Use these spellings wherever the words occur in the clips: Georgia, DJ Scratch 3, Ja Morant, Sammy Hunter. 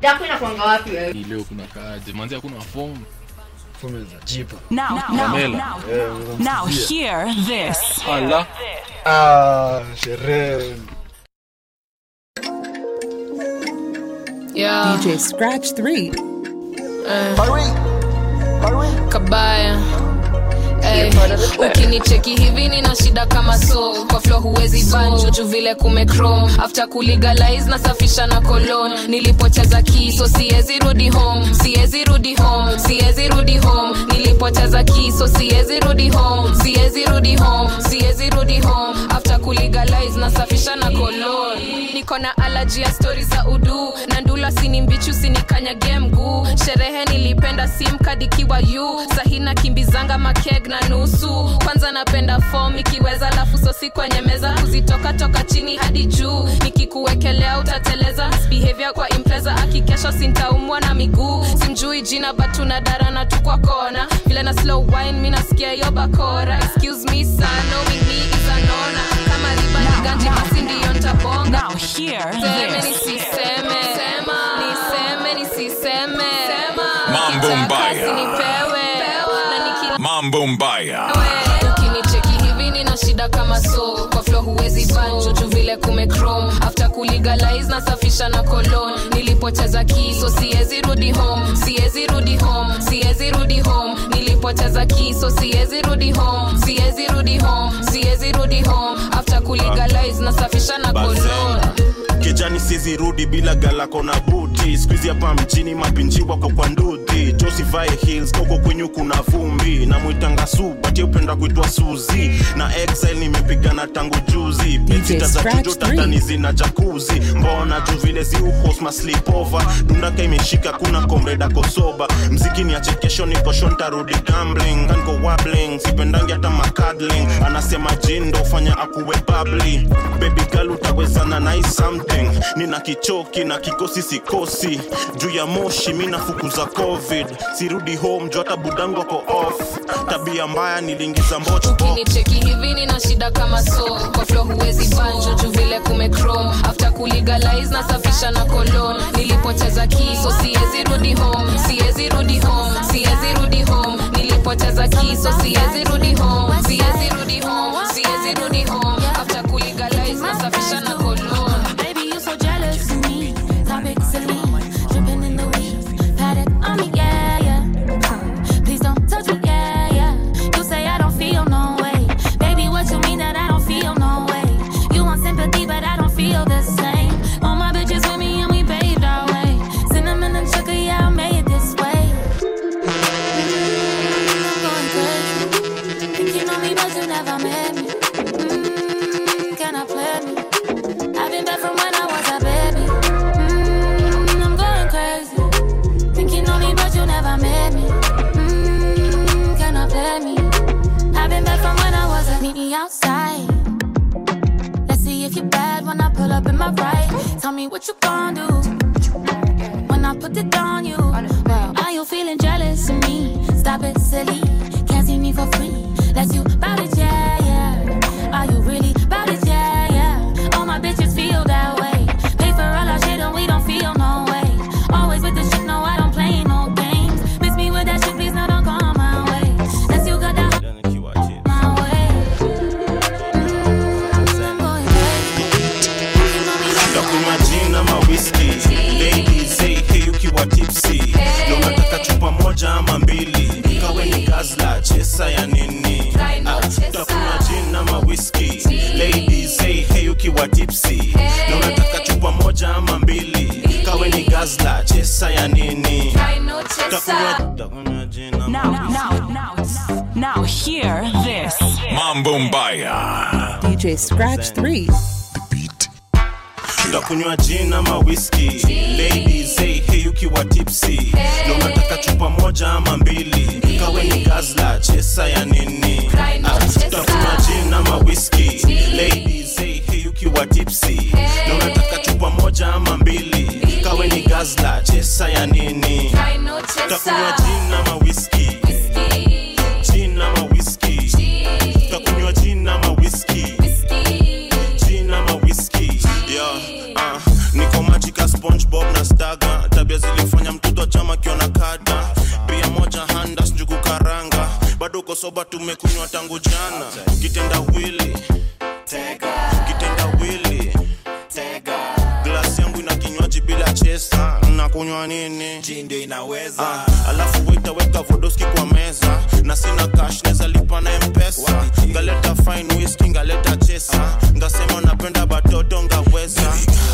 Chakula kwanga wapi wewe? Leo kuna kazi. Manzi hakuna form. Form za jipa. Now hear this. Allah. Ah, sherehe. Yeah. DJ Scratch 3. Parwe. Kabaya. Ukini cheki hivi nina shida kama soul. Kwa flow huwezi banjo juu vile kumechrome. After kulegalize nasafisha na cologne. Nilipocheza key so siezi rudi home. Nilipocheza key so siezi rudi home. After kulegalize nasafisha na cologne. Niko na allergy ya stories za udu. Nandula sini mbichu sini kanyage mguu. Sherehe nilipenda sim kadi kiwa you. Sahina kimbizanga makeg na nusu. Kwanza napenda form ikiweza lafu sosi kwenye meza. Kuzitoka toka chini hadi juu. Nikikuwekelea utateleza. Behavior kwa impreza akikesho sintaumwa na miguu. Simjui jina batuna dara na tukwa kona. Vile na slow wine minasikia yoba kora. Excuse me sano mimi izanona. Kama riba niganji basi ndiyo ntabonga. Now hear Mambombaya. Ukinicheki hivi nina shida kama soul. Kwa flow huwezi banjo juu vile kumechrome. After kulegalize nasafisha na cologne. Nilipocheza key so siezi rudi home. Nilipocheza key so siezi rudi home. After kulegalize nasafisha na cologne. Kijani sizi rudi bila gala kona booty. Squeeze hapa mjini mapinjiwa kwa kwanduthi. Josify Hills koko kwenyu kuna vumbi. Na muitanga subati upenda kuitwa Suzy. Na exile nimepigana tangu juzi. Petita za chujo tatanizi na jacuzzi. Mbona juvile zi uhos ma sleepover. Dundaka imeshika kuna komreda kosoba. Mziki ni achekesho ni posho ntarudi gambling. Kanko wobbling, sipendangi hata makadling. Anasema jindo fanya akuwe bubbly. Baby girl utawezana na isamte. Nina kichoki na kikosi sikosi. Juu ya moshi mina fukuza covid. Sirudi home juu hata budango ko off. Tabia mbaya nilingiza mbocho. Ukinicheki hivi nina shida kama soul. Kwa flow huwezi banjo juu vile kumechrome. After kulegalize nasafisha na cologne. Nilipocheza key so siezi rudi home. Nilipocheza key so siezi rudi home. After kulegalize nasafisha na cologne. Outside. Let's see if you're bad when I pull up in my ride. Tell me what you gon' do when I put it on you. Are you feeling jealous of me? Stop it, silly. Can't see me for free. That's you about it, yeah, yeah. Are you really about it, yeah, yeah? All my bitches feel that way. Pay for all our shit and we don't feel no way. Always with the shit, no, I don't play no games. Miss me with that shit, please, no, don't call my way. That's you got that. Ladies, say hey ukiwa tipsy. Yo nataka chupa moja ama mbili. Kawe ni gazla, chesa ya nini? Takuna gin ama whiskey. Ladies, say hey ukiwa tipsy. Yo nataka chupa moja ama mbili. Kawe ni gazla, chesa ya nini? Takuna gin ama whiskey. Now hear this. Mambombaya. DJ Scratch 3. Takunywa gin ama whiskey. Ladies, say hey ukiwa tipsy. Yo nataka chupa moja ama mbili. Kawe ni gazla, chesa ya nini? Takunywa gin ama whiskey. Ladies, say hey ukiwa tipsy. Yo nataka chupa moja ama mbili. Kawe ni gazla, chesa ya nini? Takunywa gin ama whiskey. Gin ama whiskey. Takunywa gin ama whiskey. Gin ama whiskey. Niko magic a SpongeBob na mkoba tumekunywa tangu jana. Ukitenda wili tega, ukitenda wili tega. Glasi yangu ina kinywaji bila chesa. Unakunywa nini? Jindi inaweza alafu waitaweka vodoski kwa meza. Na sina cash neza lipa na M-Pesa. Galeta fine whisky, galeta chesa. Ngasema napenda batoto ngaweza.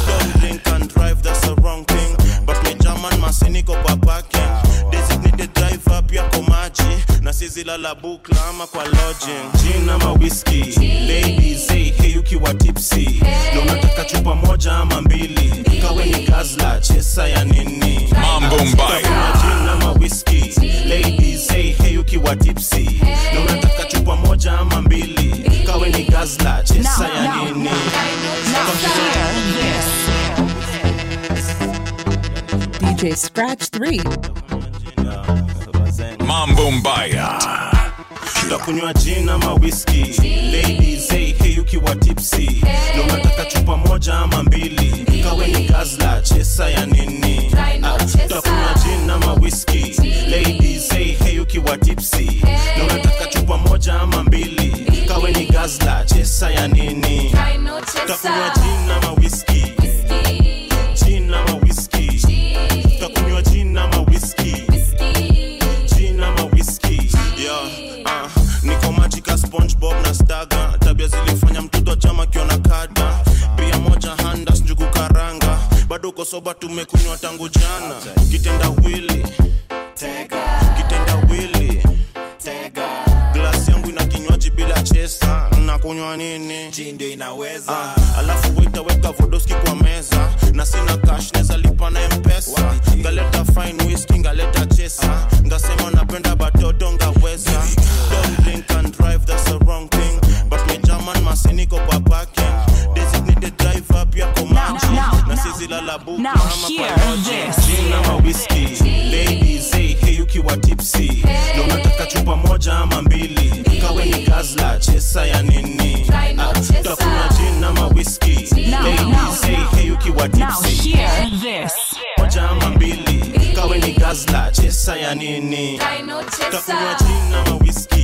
Don't drink and drive, that's the wrong thing. But me German masini ko kwa parking. Designated driver pia ko maji. Na sizi lala bukla ama kwa lodging. Gin ama whisky, ladies say hey ukiwa tipsy hey. Na unataka chupa moja ama mbili hey. Kawe ni gazla, chesa ya nini? Mambo mbayo gin ama whisky, ladies say hey ukiwa tipsy hey. Na unataka chupa moja ama mbili hey. Kawe ni gazla, chesa ya nini? DJ Scratch 3 Mambo Mbaya. Ndakunywa gin ama whisky. Ladies say hey ukiwa tipsy hey. Na unataka chupa moja ama mbili hey. Kawe ni gazla, chesa ya nini? Ndakunywa gin ama whisky. Ladies say hey ukiwa tipsy hey. Na unataka chupa moja ama mbili hey. Kawe ni gazla, chesa ya nini? Ndakunywa gin ama whisky. Gin ama whisky. Ndakunywa gin ama whisky. SpongeBob na staga tabia zilifanya mtoto chama kiona kada. Bia moja handa njugu karanga. Bado kosoba tumekunywa tangu jana. Ukitenda wili tega, ukitenda wili tega. Glasi yangu ina kinywaji bila chesa. Unakunywa nini? Gin ndio inaweza alafu waitaweka vodoski kwa meza. Na sina cash neza lipa na M-Pesa. Ngaleta fine whisky, ngaleta chesa. Ngasema napenda batoto ngaweza. Don't drink and drive, that's the wrong thing. But me German masini ko kwa parking. Designated driver pia ko maji. Na sizi lala buku ama kwa loji. Gin ama whisky, ladies say hey ukiwa tipsy. Na unataka chupa moja ama mbili. Kawe ni gazla, chesa ya nini? Takunywa gin ama whisky. Ladies say hey ukiwa tipsy. Moja ama mbili. Kawe ni gazla, chesa ya nini? Takunywa gin ama whisky.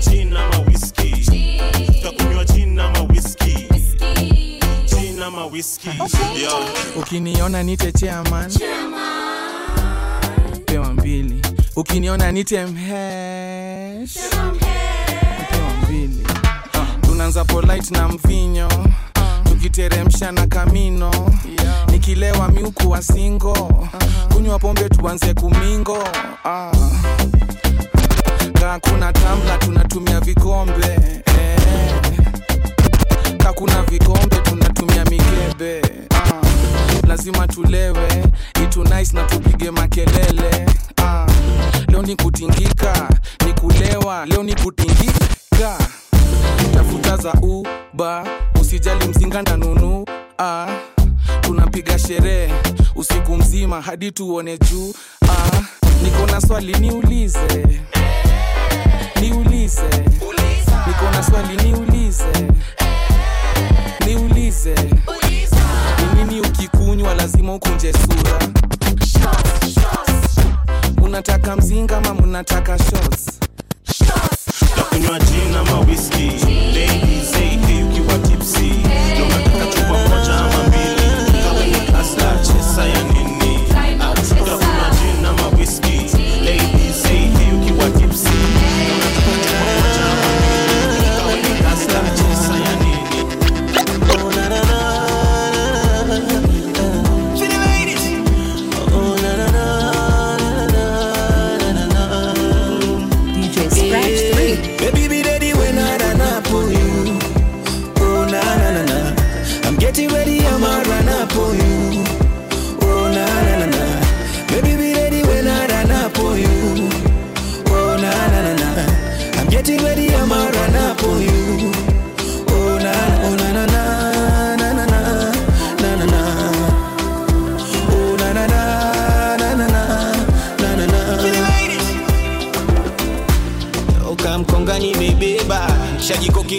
Gin ama whisky. Takunywa gin ama whisky. Gin ama whisky. Ukiniona nite chairman. Pewa mbili. Ukiniona nite mhesh. Pewa mbili. Tunanza polite na mvinyo. Tukiteremsha na kamino. Nikilewa miuku wa singo. Kunywa pombe tuanze kumingo. Kuna tumbler tunatumia vikombe eh. Kuna vikombe tunatumia mikebe lazima tulewe itu nice na tupige makelele leo ni kutingika ni kulewa leo ni kutingika tafuta za uba usijali mzinga na nunu tunapiga sherehe usiku mzima hadi tuone juu niko na swali niulize. Niulize, niko na swali niulize niulize, ni nini ukikunywa lazima ukunje sura? Unataka mzinga ama unataka shots? Takunywa gin ama whisky. Ladies say hey ukiwa tipsy. Unataka chupa moja ama mbili. Kawe ni gazla, chesa ya nini? Takunywa gin ama whisky. Ladies say hey ukiwa tipsy.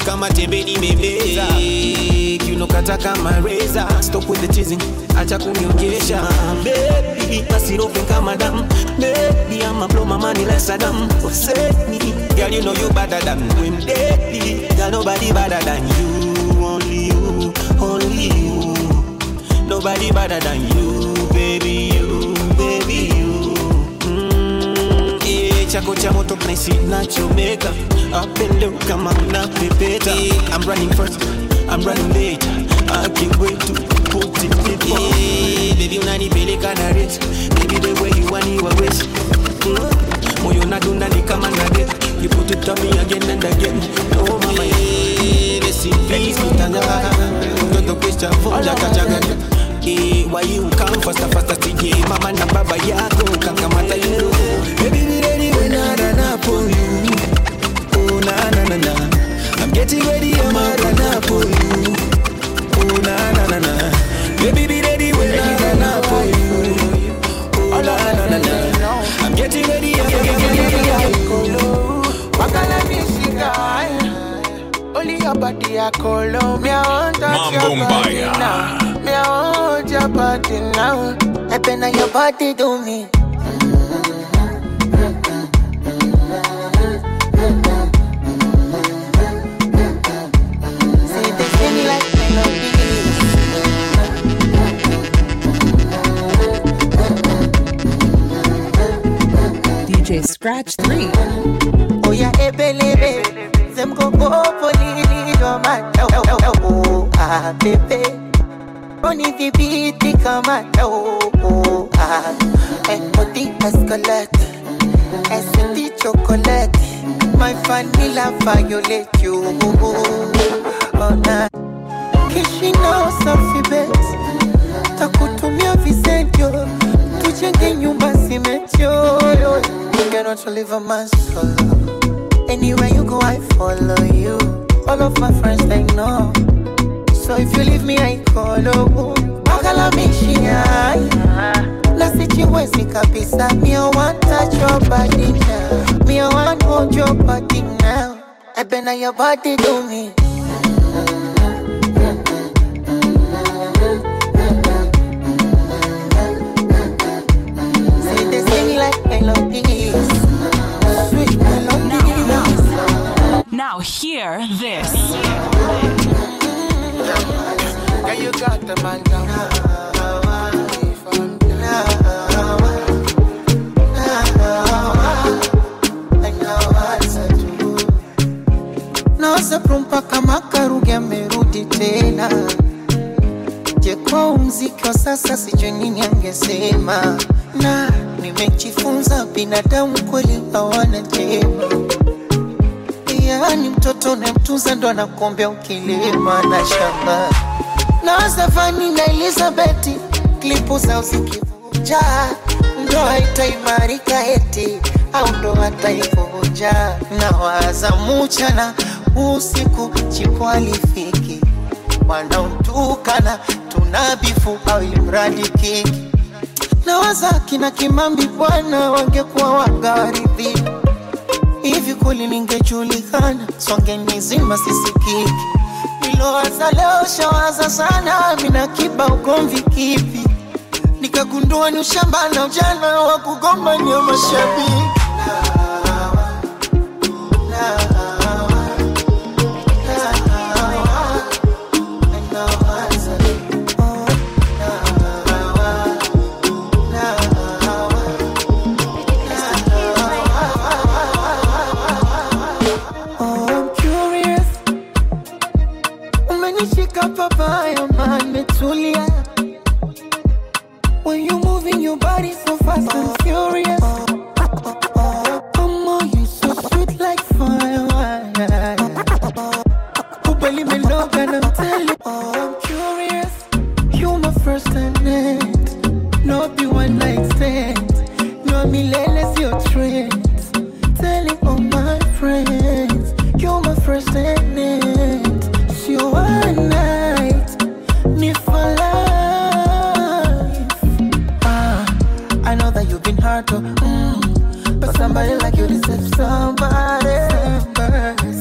Kama tembeni nimebeza kinokata I got my razor. Stop with the teasing, acha communication. Baby, pass it open, come madam. Baby, I'ma blow my money like Saddam. Oh, save me, girl, you know you better than him. Baby, girl, nobody better than you. Only you, only you. Nobody better than you, baby, you, baby, you. Yeah, chaco chamo to place it, not your makeup. Up and look, come on, not be better. I'm running first, I'm running late. I can't wait to put it in the yeah, baby, you nani pele canarets. Baby, the way you want you always. Moyo nadunda ni kama nugget. You put it on me again and again. Oh, mama, yeah, this is peace. Don't the question for Jacka. Yeah, why you come faster, faster, see yeah, mama na baba yako kakamata you. Baby, be ready when I run up for you. Oh, na, na, na, na. I'm getting ready, I'm a run up for you. Oh, na, na, na, na. Baby, be ready when I run up for you. Oh, na, na, na, na. I'm getting ready, I'm DJ Scratch 3. Oh yeah, ebelebe, zemko go lili do mata. Oh ah, bebe, oni di biti kamata. Oh ah, epoti escalate, esenti chocolate. My vanilla violate you. Oh na, kishino safi best. Takutumia visentio, tujenge nyumba simetio. I don't to live a man solo. Anywhere you go, I follow you. All of my friends, they know. So if you leave me, I call you. Magala mishia. Na situwezi kabisa. Me I want touch your body now. Me I want hold your body now. I been on your body, do me. See they sing like melody. Now hear this. Yeah, you got the man down. Naza prumpa kama karugia merudi tena. Jeko mziki wa sasa sijui nini angesema. Na nimejifunza binadamu kweli hawana jema. Ni mtoto na mtunza ndo anakuambia ukilima na shamba. Na Savani na Elizabeth klipu za usikivuja. Ndoa itaimarika eti au ndoa itaivuja. Na waza mchana usiku chiko alifiki. Wanaotukana tunabifu au ilimradi kiki. Na waza kina Kimambi bwana wangekuwa wagaridhi. Hivi kuli ningejulikana, songe nizima sisikiki. Nilowaza leo shawaza sana, mina kiba ugomvi kipi. Nikagundua ni ushamba na ujana, wakugomba ni mashabiki.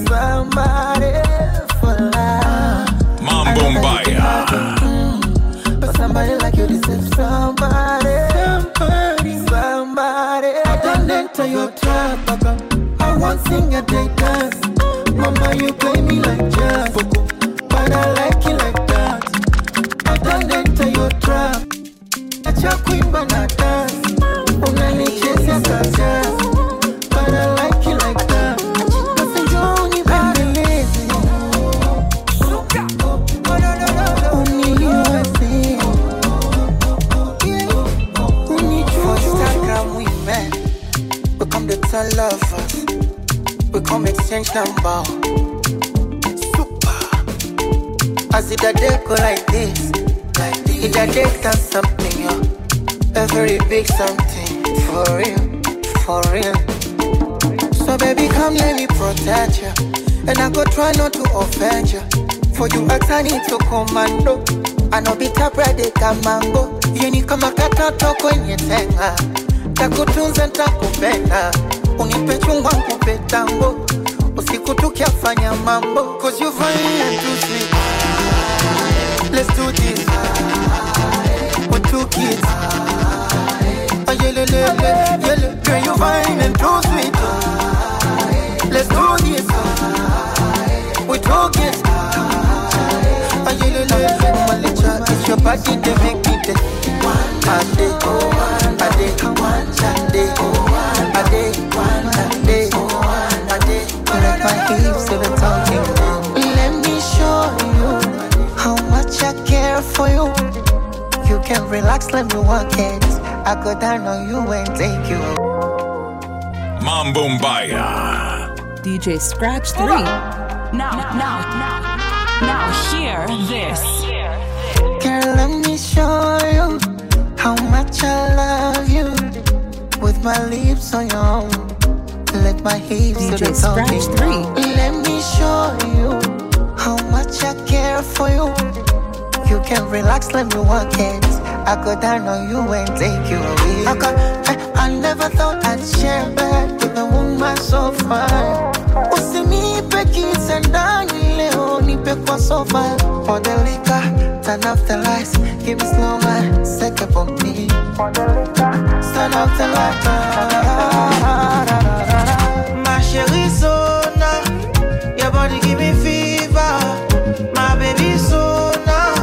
Somebody for life. Mambo Mbaya. everything I take dance. Mama, you play me like jazz, but I like it like that. I don't enter your trap. That's your queen, but I dance. Only chase your success, but I like it like that. Nothing only but a lazy. Only you I see. Instagram women become the tall lovers. We come exchange number. Super. As it a day go like this, like this. It a day done something, yo. A very big something. For real, for real. So baby come let me protect ya. And I go try not to offend ya. For you ask I need to commando. I know bitter bread they can mango. Yeni kama kata toko nye tenga. Takutunza ntakupenda. Unipe chungwa nkupe tango. Usiku tukiafanya mambo. Cause you fine to sleep. Let's do this. With two kids. Ayelelele, yele. Girl you fine and too sweet. Let's do this. With two kids. Ayelelele, malicha. It's your body they make me dead. One day, correct my hips to the talking. Let me show you how much I care for you. You can relax, let me work it. I go down on you and take you. Mambumbaya. DJ Scratch 3. Now hear this. Girl, let me show you how much I love you. With my lips on your own, let my hips do the talking. Let me show you how much I care for you. You can relax, let me work it. I go down on you and take you away. I never thought I'd share bed with a woman so fine. Usinipe kisa ndani leo, nipe kwa sofa. For the liquor, turn off the lights, give me slow man, set up on me. For the liquor, turn off the lights. My chérie Sona, your body give me fever. My baby Sona,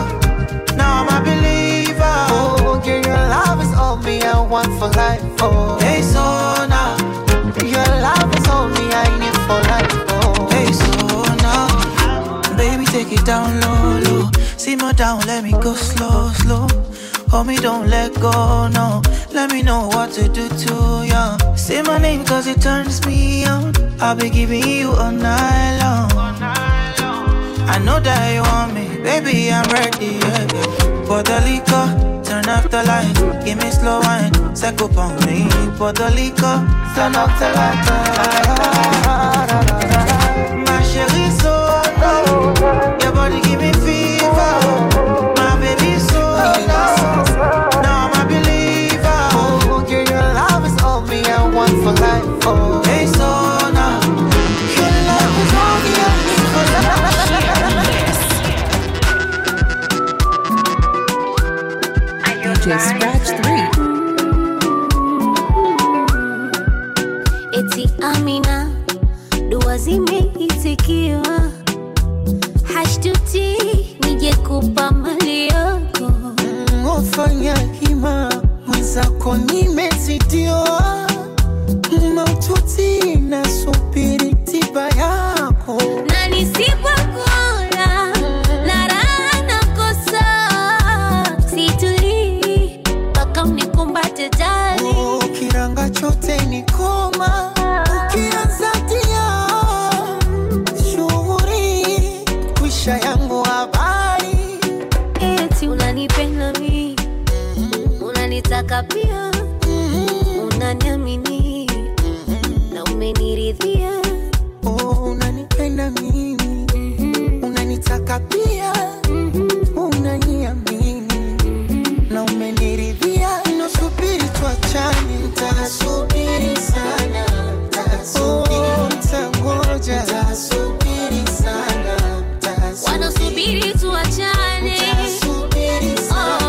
now I'm a believer. Oh, girl, your love is all me, I want for life. Oh, hey Sona, your love is all me, I need for life. Oh, hey Sona, baby, take it down low, low. Simmer down, let me go slow, slow. Hold me, don't let go, no. Let me know what to do to you. Say my name cause it turns me on. I'll be giving you all night long. I know that you want me, baby, I'm ready, yeah, yeah. Pour the liquor, turn off the light. Give me slow wine, set up on me. Pour the liquor, turn off the light. My chérie, so no. Your body give me fever. My baby, so no. For life, oh, hey, so now your love is all me I need for life. DJ Scratch 3. Eti Amina, dua zimeiitikiwa. Hashtuti, nije kupa mali yako. Ofanya hima, mwenzako nimezitiwa. Maututi na subiri tiba yako. Na nisipwa kula, na raha na kosa. Situli, baka unikumbate jali. Ukiranga chote ni koma. Ukianza tia shughuri, kwisha yangu habari. Eti unanipenda mi, unanitaka pia, unaniamini. Oh, unanipenda mimi, unanitaka pia, unaniamini, na umeniridhia. Nasubiri tuachane, nitasubiri sana, nitangoja, nitasubiri sana. Wanasubiri tuachane, nitasubiri sana.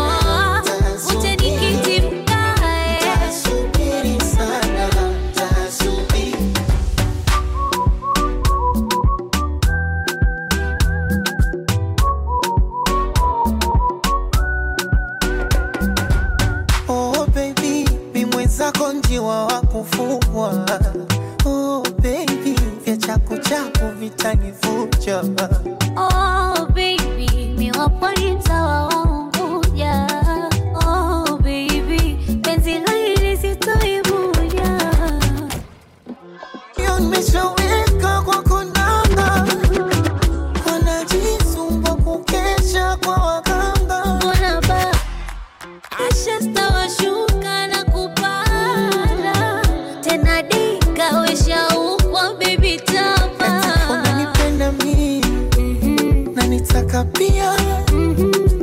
kufua. Oh baby, vya chako chako vita nifucha. Oh baby, miwa pari mzawa wanguja. Oh baby, penzi laili sitoibuja. Yon meshaweka kwa kunanga, wanajisumba kukesha kwa wakanga. Mbona ba, asha stawa shuka na kupala. Tena dika wesha ukwa baby tapa. Nataka unanipenda mii, na nitaka pia,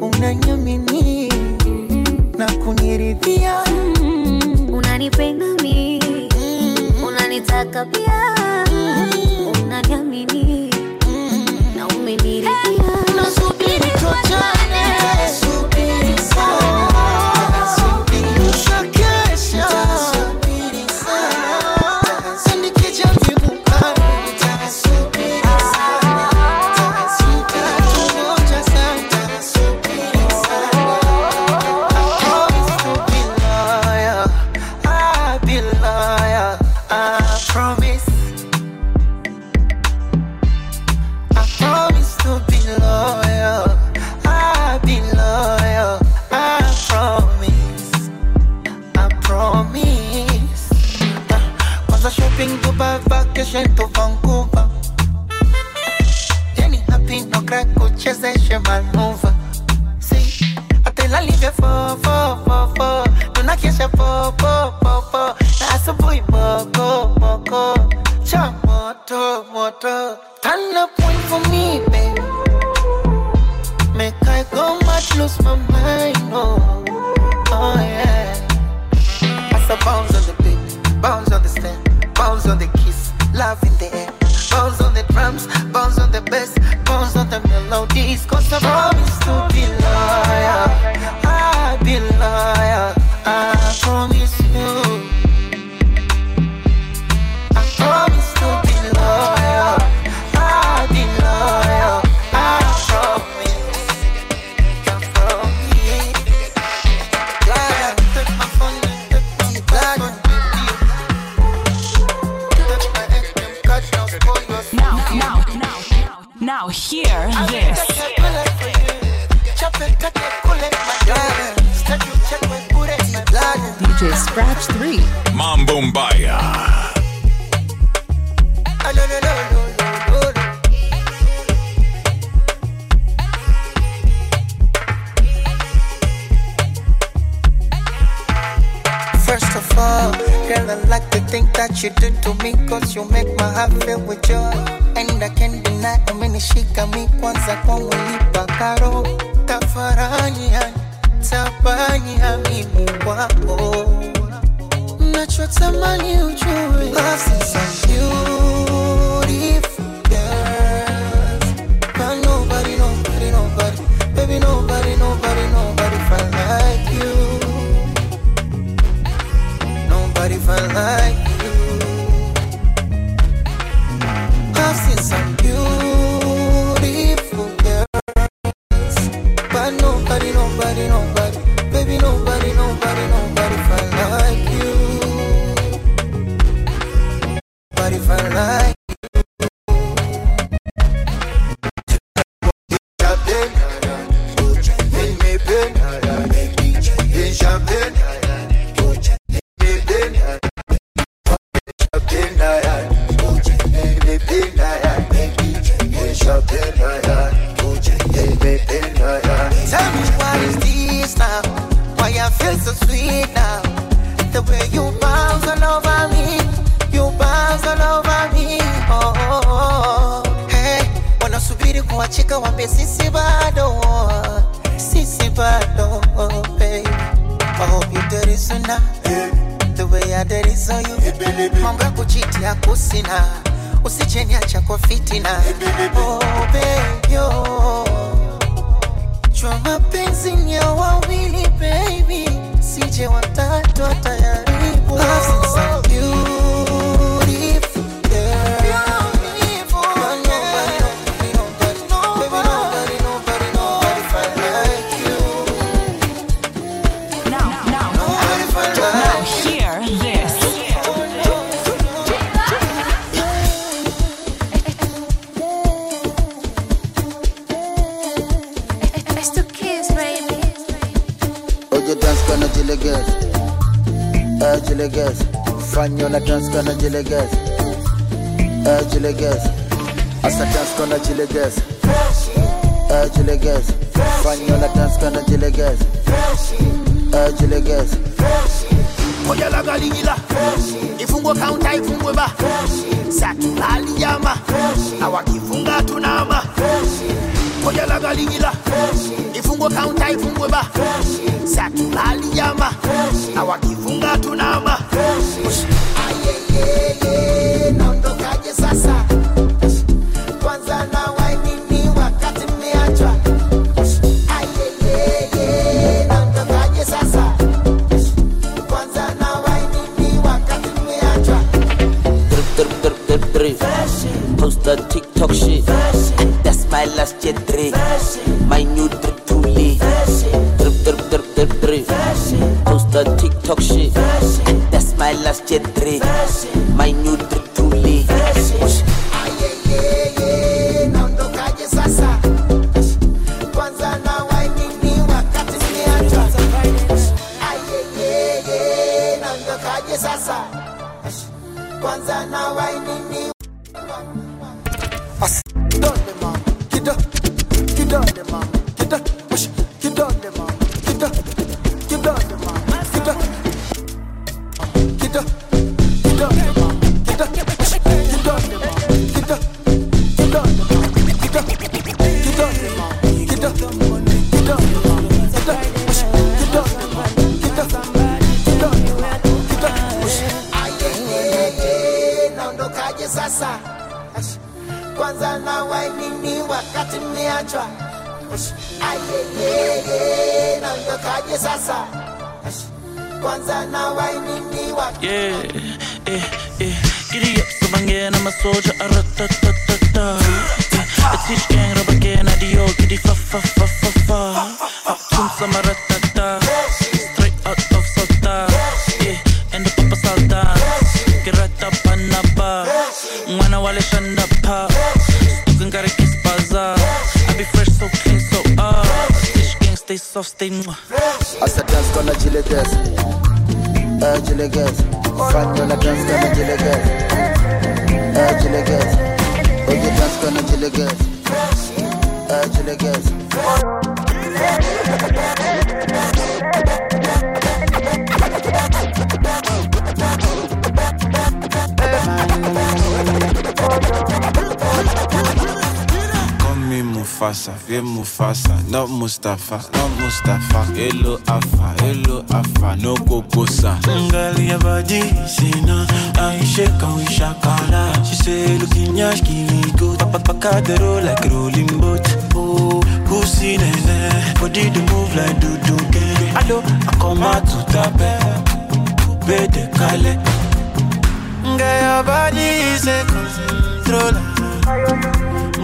unanyamini, na kuniridhia. Unanipenda mii, unanitaka pia, unanyamini, na umeniridhia. Nasubiri tuachane, nasubiri sana. kana jilegas, jilegas. Fanyola dance kana jilegas, jilegas. Asa dance kana jilegas, jilegas. Fanyola dance kana jilegas, jilegas. Koya la galila, ifungo counta ifungo ba, satulali yama, awakifunga tunama. Koya la galila, ifungo counta ifungo ba, satulali yama, awakifunga tunama. Ayeye, naondoka je sasa. Kwanza na waini ni wakati mmeachwa. Ayeye, naondoka je sasa. Kwanza na waini ni wakati mmeachwa. Fashion. Post the TikTok shit. Fashion. And that's my last year three. Fashion. My new drip to leave. Fashion. Drip. Fashion. Post the TikTok shit. Fashion. And that's my last year three. Fashion. My new drip to leave. Fashion. Mustafa, hello Afa, no Kokosa. Ngali abadi, Sina, Aisha Kawisha Kala. She say looking yash kiri go, tapakadero like rolling boat. Oh, pussy nene, body do move like do game. Hello, I come out to tape, bede kale. Ngali abadi is a controller.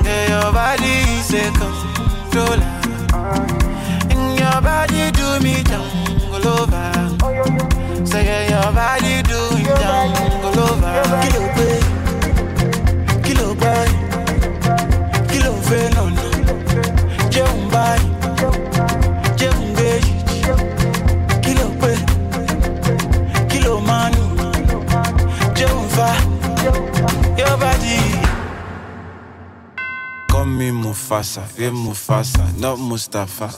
Ngali abadi is a controller. Your body do me down, all over. Say your body do me down, all over. Kilo pay, kilo buy, kilo fail on you. Jump buy, jump pay, kilo pay, kilo man, jump far. Your body. Me Mufasa, not Mustafa.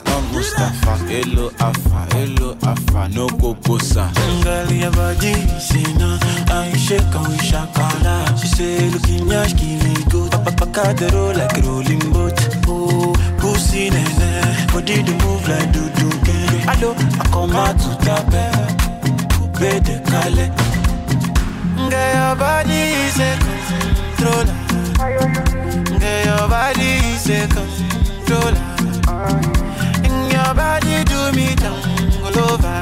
Hello Afa, no Kokosa. Ngali abadi, Sina, Aisha Kawisha Kala. She say looking yash kiri go, tapakadero like rolling boat. Oh, pussy nene, body do move like do game. Hello, I come out to tape, bede kale. Ngali abadi is a controller. Get your body is a controller. And your body do me down, all over.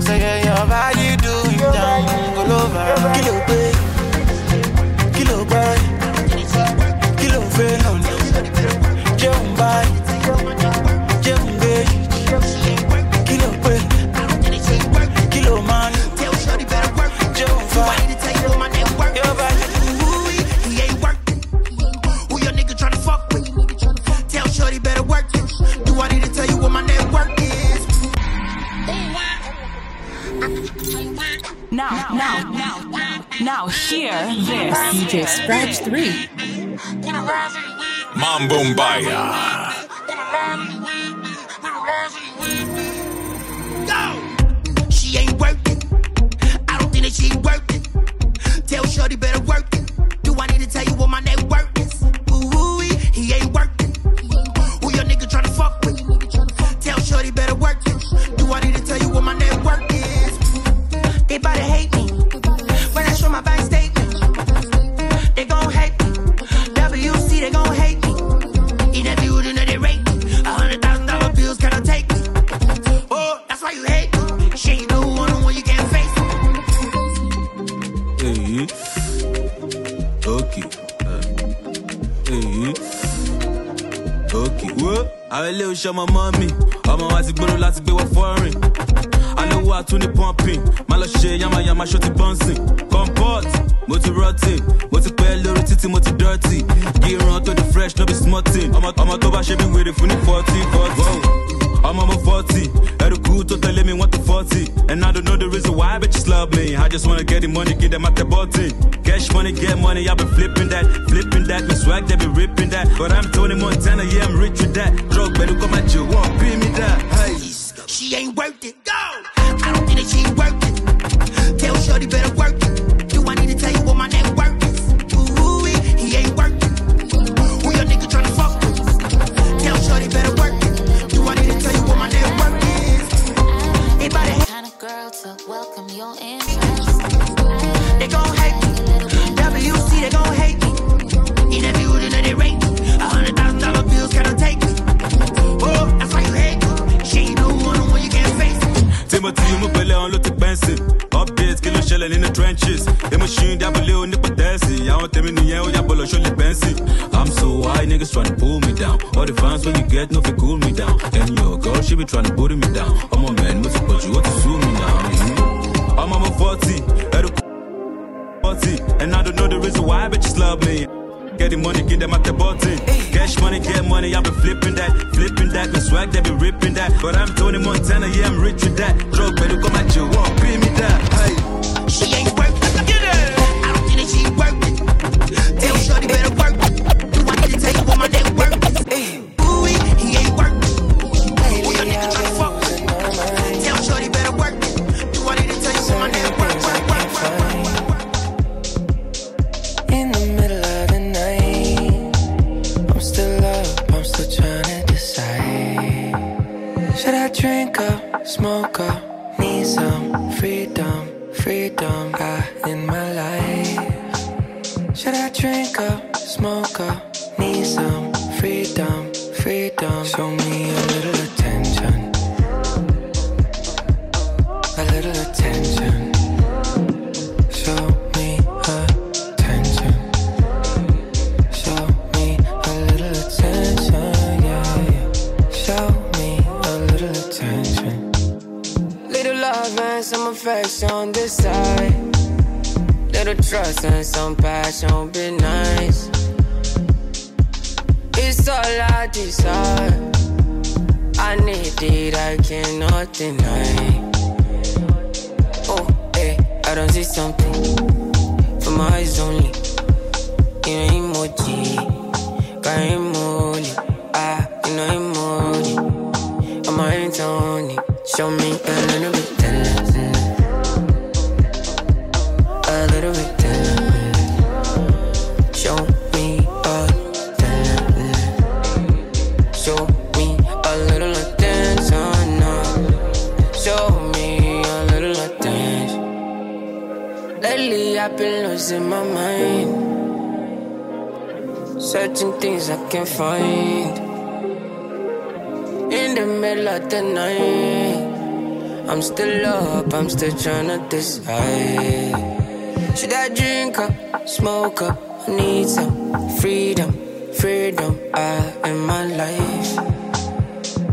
Say get your body do me down, all over. Kilo pay, kilo buy, kilo fail on you. Jump buy, jump pay, kilo pay, kilo man, jump far. Your body. Better work. Do I need to tell you what my network is? Now hear this DJ Scratch 3 Mambumbaya Go! She ain't working I don't think that she working Tell Shorty better work it Do I need to tell you what my net worth is? Ooh, he ain't working Who your nigga tryna fuck with? Tell Shorty better work it Do I need to tell you what my net worth is? They bout to hate me When I show my bank statement They gon' hate me WC, they gon' hate me In that dude, in that they rape me $100,000 bills cannot take me Oh, that's why you hate me She ain't no one you can't face me Okay Okay Awele o ṣọmọ mọ́mì Ọmọ wa ti gbóná láti gbé wá fọ́rin Alówó àtúní pumping Má lọ ṣe yamayama ṣó ti bọ́nsìn Comport Mo ti rotting Mo ti pẹ́ lórí títí mo ti dirty Gíran tó di fresh no be smutting Ọmọ tó bá ṣe mí wèrè fún ní 40 Ọmọ mo 40 Ẹrù kú tó tẹ̀lé mi wọ́n tó 40 And I don't know the reason why bitches love me I just wanna get the money kí dem at the button Cash money get money I be flipping that My swag they be ripping that But I'm Tony Montana yeah I'm rich with that Drug pẹ̀lú kọ́ máa jẹ wọ́n bí mi dá She ain't worth it Go! I don't think that she worth it Tell Shorty better work it Do I need to tell you what my net worth is? Ooh, he ain't working Who your nigga tryna fuck with? Tell Shorty better work it Do I need to tell you what my net worth is? They bout to hate kind of girl to welcome your interest They gon' hate me WC, they gon' hate me In that building that they rape me $100,000 bills cannot take me Oh, that's why you hate me She ain't no one on when you can't face me Timothy, mo pẹ̀lẹ́ on ló ti pẹ́ǹsì Updates kí ló ṣẹlẹ̀ nínú trenches Emotion dábìlì onípọ̀tẹ́ẹ̀sì Àwọn tèmi nìyẹn ó yàgbọ́ lọ ṣọlẹ̀ bẹ́ǹsì I'm so high, niggas tryna pull me down All the fans wey you get no fit cool me down And your girl, she be tryna bully me down Ọmọ mẹ́rin mo ti pọ̀jù, ó ti sú mi now Ọmọ mo 40, ẹrù kú 40 And I don't know the reason why bitches love me Get the money, get them at the button Cash money, get money, I be flipping that My swag, they be ripping that But I'm Tony Montana, yeah, I'm rich with that Drug, better come at you, won't pay me that hey. She ain't worth it, get it I don't think that she worth it Tell Shorty better work it Do I need to tell you what my net worth is? Ooh, he ain't worth it Who your nigga tryna fuck with? Tell Shorty better work it Do I need to tell you what my net worth is? Should I drink up, smoke up, need some freedom I in my life Should I drink up, smoke up, need some freedom Show me a little attention Some affection this side Little trust and some passion be nice It's all I desire I need it, I cannot deny Oh, hey, I don't see something For my eyes only You know emoji Got emoji Ah, you know emoji I'm my hands on it Show me a little bit I've been losing my mind Searching things I can't find In the middle of the night I'm still up, I'm still tryna decide Should I drink up, smoke up I need some freedom in my life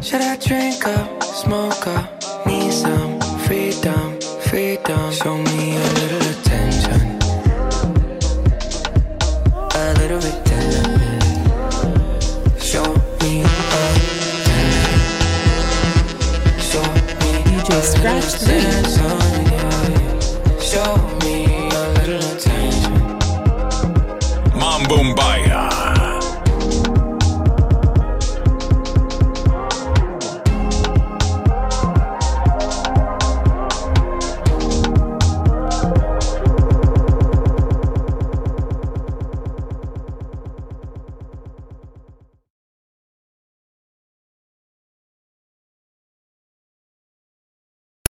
Should I drink up, smoke up Need some freedom Show me a little attention A little bit tender Show me attention Show me DJ Scratch 3 show me a little attention. Mambo Mumbai.